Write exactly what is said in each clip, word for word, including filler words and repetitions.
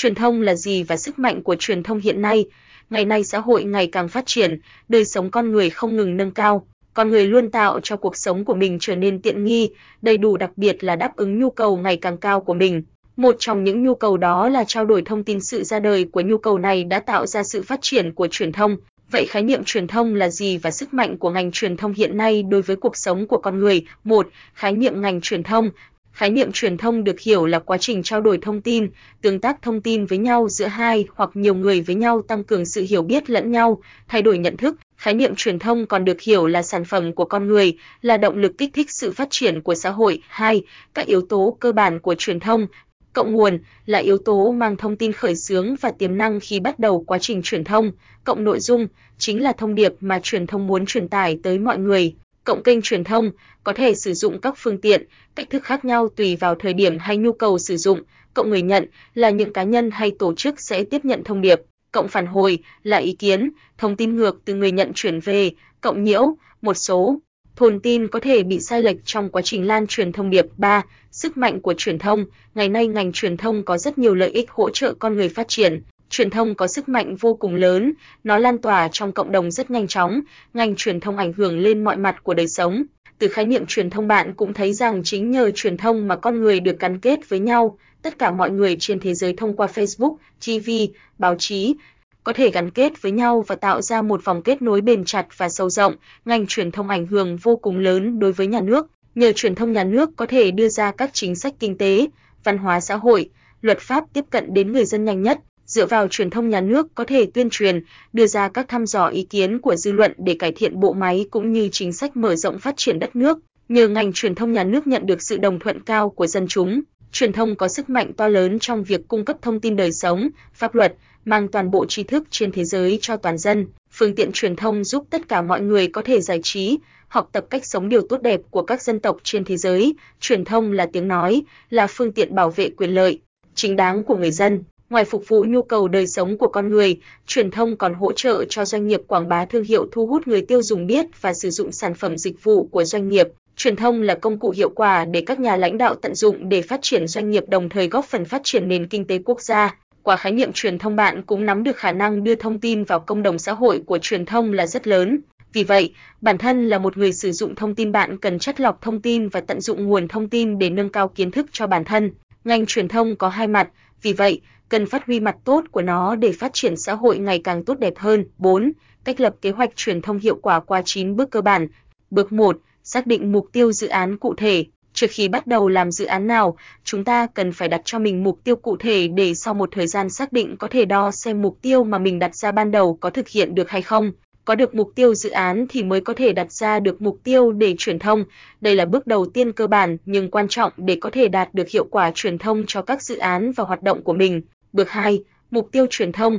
Truyền thông là gì và sức mạnh của truyền thông hiện nay? Ngày nay xã hội ngày càng phát triển, đời sống con người không ngừng nâng cao. Con người luôn tạo cho cuộc sống của mình trở nên tiện nghi, đầy đủ, đặc biệt là đáp ứng nhu cầu ngày càng cao của mình. Một trong những nhu cầu đó là trao đổi thông tin. Sự ra đời của nhu cầu này đã tạo ra sự phát triển của truyền thông. Vậy khái niệm truyền thông là gì và sức mạnh của ngành truyền thông hiện nay đối với cuộc sống của con người? Một. Khái niệm ngành truyền thông. Khái niệm truyền thông được hiểu là quá trình trao đổi thông tin, tương tác thông tin với nhau giữa hai hoặc nhiều người với nhau, tăng cường sự hiểu biết lẫn nhau, thay đổi nhận thức. Khái niệm truyền thông còn được hiểu là sản phẩm của con người, là động lực kích thích sự phát triển của xã hội. Hai. Các yếu tố cơ bản của truyền thông. Cộng nguồn là yếu tố mang thông tin khởi xướng và tiềm năng khi bắt đầu quá trình truyền thông. Cộng nội dung chính là thông điệp mà truyền thông muốn truyền tải tới mọi người. Cộng kênh truyền thông có thể sử dụng các phương tiện, cách thức khác nhau tùy vào thời điểm hay nhu cầu sử dụng. Cộng người nhận là những cá nhân hay tổ chức sẽ tiếp nhận thông điệp. Cộng phản hồi là ý kiến, thông tin ngược từ người nhận chuyển về. Cộng nhiễu, một số thông tin có thể bị sai lệch trong quá trình lan truyền thông điệp. Ba. Sức mạnh của truyền thông. Ngày nay ngành truyền thông có rất nhiều lợi ích hỗ trợ con người phát triển. Truyền thông có sức mạnh vô cùng lớn, nó lan tỏa trong cộng đồng rất nhanh chóng. Ngành truyền thông ảnh hưởng lên mọi mặt của đời sống. Từ khái niệm truyền thông bạn cũng thấy rằng chính nhờ truyền thông mà con người được gắn kết với nhau. Tất cả mọi người trên thế giới thông qua Facebook, ti vi, báo chí có thể gắn kết với nhau và tạo ra một vòng kết nối bền chặt và sâu rộng. Ngành truyền thông ảnh hưởng vô cùng lớn đối với nhà nước. Nhờ truyền thông, nhà nước có thể đưa ra các chính sách kinh tế, văn hóa xã hội, luật pháp tiếp cận đến người dân nhanh nhất. Dựa vào truyền thông, nhà nước có thể tuyên truyền, đưa ra các thăm dò ý kiến của dư luận để cải thiện bộ máy cũng như chính sách, mở rộng phát triển đất nước. Nhờ ngành truyền thông, nhà nước nhận được sự đồng thuận cao của dân chúng. Truyền thông có sức mạnh to lớn trong việc cung cấp thông tin đời sống, pháp luật, mang toàn bộ tri thức trên thế giới cho toàn dân. Phương tiện truyền thông giúp tất cả mọi người có thể giải trí, học tập cách sống điều tốt đẹp của các dân tộc trên thế giới. Truyền thông là tiếng nói, là phương tiện bảo vệ quyền lợi chính đáng của người dân. Ngoài phục vụ nhu cầu đời sống của con người, truyền thông còn hỗ trợ cho doanh nghiệp quảng bá thương hiệu, thu hút người tiêu dùng biết và sử dụng sản phẩm dịch vụ của doanh nghiệp. Truyền thông là công cụ hiệu quả để các nhà lãnh đạo tận dụng để phát triển doanh nghiệp, đồng thời góp phần phát triển nền kinh tế quốc gia. Qua khái niệm truyền thông, bạn cũng nắm được khả năng đưa thông tin vào cộng đồng xã hội của truyền thông là rất lớn. Vì vậy, bản thân là một người sử dụng thông tin, bạn cần chắt lọc thông tin và tận dụng nguồn thông tin để nâng cao kiến thức cho bản thân. Ngành truyền thông có hai mặt, vì vậy, cần phát huy mặt tốt của nó để phát triển xã hội ngày càng tốt đẹp hơn. Bốn. Cách lập kế hoạch truyền thông hiệu quả qua chín bước cơ bản. Bước một. Xác định mục tiêu dự án cụ thể. Trước khi bắt đầu làm dự án nào, chúng ta cần phải đặt cho mình mục tiêu cụ thể để sau một thời gian xác định có thể đo xem mục tiêu mà mình đặt ra ban đầu có thực hiện được hay không. Có được mục tiêu dự án thì mới có thể đặt ra được mục tiêu để truyền thông. Đây là bước đầu tiên cơ bản nhưng quan trọng để có thể đạt được hiệu quả truyền thông cho các dự án và hoạt động của mình. Bước hai. Mục tiêu truyền thông.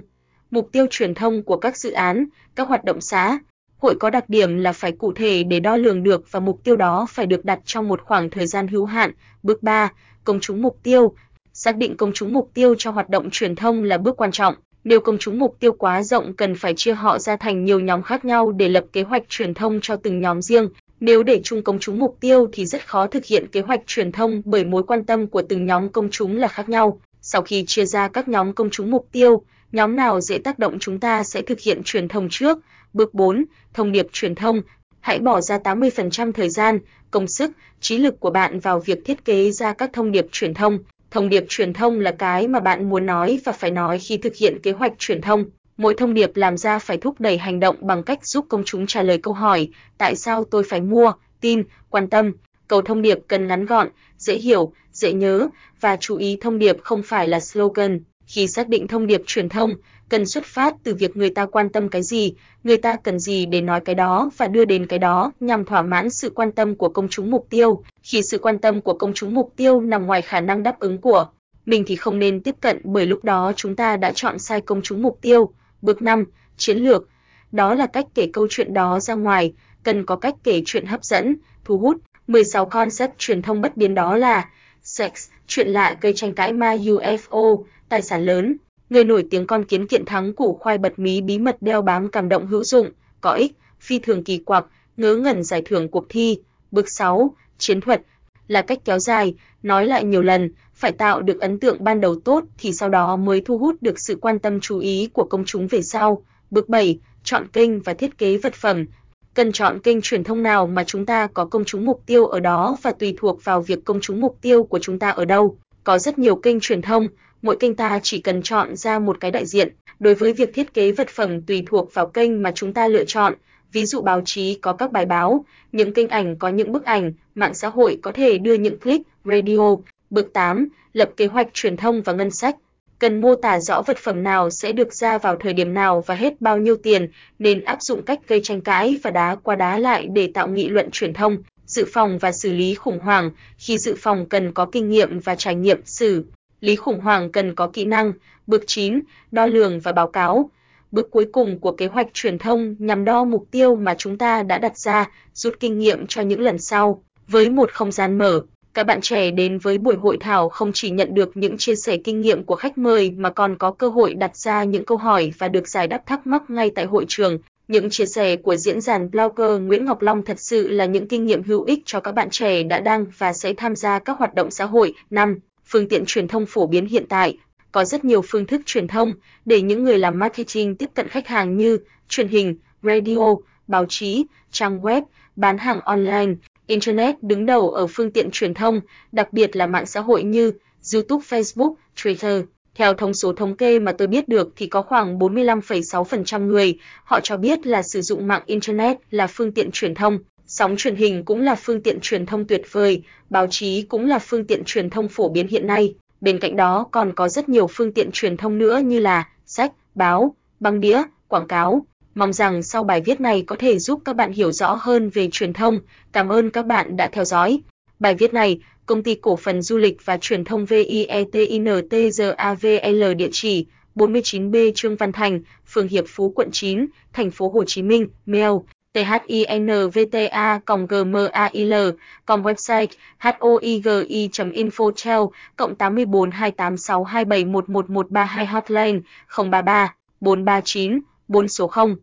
Mục tiêu truyền thông của các dự án, các hoạt động xã hội có đặc điểm là phải cụ thể để đo lường được và mục tiêu đó phải được đặt trong một khoảng thời gian hữu hạn. Bước ba. Công chúng mục tiêu. Xác định công chúng mục tiêu cho hoạt động truyền thông là bước quan trọng. Nếu công chúng mục tiêu quá rộng, cần phải chia họ ra thành nhiều nhóm khác nhau để lập kế hoạch truyền thông cho từng nhóm riêng. Nếu để chung công chúng mục tiêu thì rất khó thực hiện kế hoạch truyền thông bởi mối quan tâm của từng nhóm công chúng là khác nhau. Sau khi chia ra các nhóm công chúng mục tiêu, nhóm nào dễ tác động chúng ta sẽ thực hiện truyền thông trước. Bước bốn. Thông điệp truyền thông. Hãy bỏ ra tám mươi phần trăm thời gian, công sức, trí lực của bạn vào việc thiết kế ra các thông điệp truyền thông. Thông điệp truyền thông là cái mà bạn muốn nói và phải nói khi thực hiện kế hoạch truyền thông. Mỗi thông điệp làm ra phải thúc đẩy hành động bằng cách giúp công chúng trả lời câu hỏi: tại sao tôi phải mua, tin, quan tâm? Cầu thông điệp cần ngắn gọn, dễ hiểu, dễ nhớ và chú ý thông điệp không phải là slogan. Khi xác định thông điệp truyền thông, cần xuất phát từ việc người ta quan tâm cái gì, người ta cần gì để nói cái đó và đưa đến cái đó nhằm thỏa mãn sự quan tâm của công chúng mục tiêu. Khi sự quan tâm của công chúng mục tiêu nằm ngoài khả năng đáp ứng của mình thì không nên tiếp cận, bởi lúc đó chúng ta đã chọn sai công chúng mục tiêu. Bước năm. Chiến lược. Đó là cách kể câu chuyện đó ra ngoài, cần có cách kể chuyện hấp dẫn, thu hút. mười sáu. Concept truyền thông bất biến, đó là sex, chuyện lạ gây tranh cãi, ma u ép o, tài sản lớn, người nổi tiếng, con kiến kiện thắng, củ khoai bật mí, bí mật đeo bám, cảm động hữu dụng, có ích, phi thường kỳ quặc, ngớ ngẩn, giải thưởng cuộc thi. Bước sáu. Chiến thuật là cách kéo dài, nói lại nhiều lần, phải tạo được ấn tượng ban đầu tốt thì sau đó mới thu hút được sự quan tâm chú ý của công chúng về sau. Bước bảy, chọn kênh và thiết kế vật phẩm. Cần chọn kênh truyền thông nào mà chúng ta có công chúng mục tiêu ở đó và tùy thuộc vào việc công chúng mục tiêu của chúng ta ở đâu. Có rất nhiều kênh truyền thông, mỗi kênh ta chỉ cần chọn ra một cái đại diện. Đối với việc thiết kế vật phẩm tùy thuộc vào kênh mà chúng ta lựa chọn, ví dụ báo chí có các bài báo, những kênh ảnh có những bức ảnh, mạng xã hội có thể đưa những clip, radio. Bước tám, lập kế hoạch truyền thông và ngân sách. Cần mô tả rõ vật phẩm nào sẽ được ra vào thời điểm nào và hết bao nhiêu tiền, nên áp dụng cách gây tranh cãi và đá qua đá lại để tạo nghị luận truyền thông. Dự phòng và xử lý khủng hoảng. Khi dự phòng cần có kinh nghiệm và trải nghiệm, xử lý khủng hoảng cần có kỹ năng. Bước chín, đo lường và báo cáo. Bước cuối cùng của kế hoạch truyền thông nhằm đo mục tiêu mà chúng ta đã đặt ra, rút kinh nghiệm cho những lần sau. Với một không gian mở, các bạn trẻ đến với buổi hội thảo không chỉ nhận được những chia sẻ kinh nghiệm của khách mời mà còn có cơ hội đặt ra những câu hỏi và được giải đáp thắc mắc ngay tại hội trường. Những chia sẻ của diễn giả blogger Nguyễn Ngọc Long thật sự là những kinh nghiệm hữu ích cho các bạn trẻ đã đang và sẽ tham gia các hoạt động xã hội. Năm, phương tiện truyền thông phổ biến hiện tại. Có rất nhiều phương thức truyền thông để những người làm marketing tiếp cận khách hàng như truyền hình, radio, báo chí, trang web, bán hàng online. Internet đứng đầu ở phương tiện truyền thông, đặc biệt là mạng xã hội như YouTube, Facebook, Twitter. Theo thông số thống kê mà tôi biết được thì có khoảng bốn mươi lăm phẩy sáu phần trăm người, họ cho biết là sử dụng mạng Internet là phương tiện truyền thông. Sóng truyền hình cũng là phương tiện truyền thông tuyệt vời, báo chí cũng là phương tiện truyền thông phổ biến hiện nay. Bên cạnh đó còn có rất nhiều phương tiện truyền thông nữa như là sách, báo, băng đĩa, quảng cáo. Mong rằng sau bài viết này có thể giúp các bạn hiểu rõ hơn về truyền thông. Cảm ơn các bạn đã theo dõi. Bài viết này, Công ty Cổ phần Du lịch và Truyền thông Vietintgavl, địa chỉ bốn mươi chín B Trương Văn Thành, phường Hiệp Phú, quận chín, thành phố Hồ Chí Minh. Mail: thinvta gmail com, website hoigi chấm info, cộng tám bốn hai tám sáu hai bảy một một một ba hai, hotline không ba ba bốn ba chín bốn số không.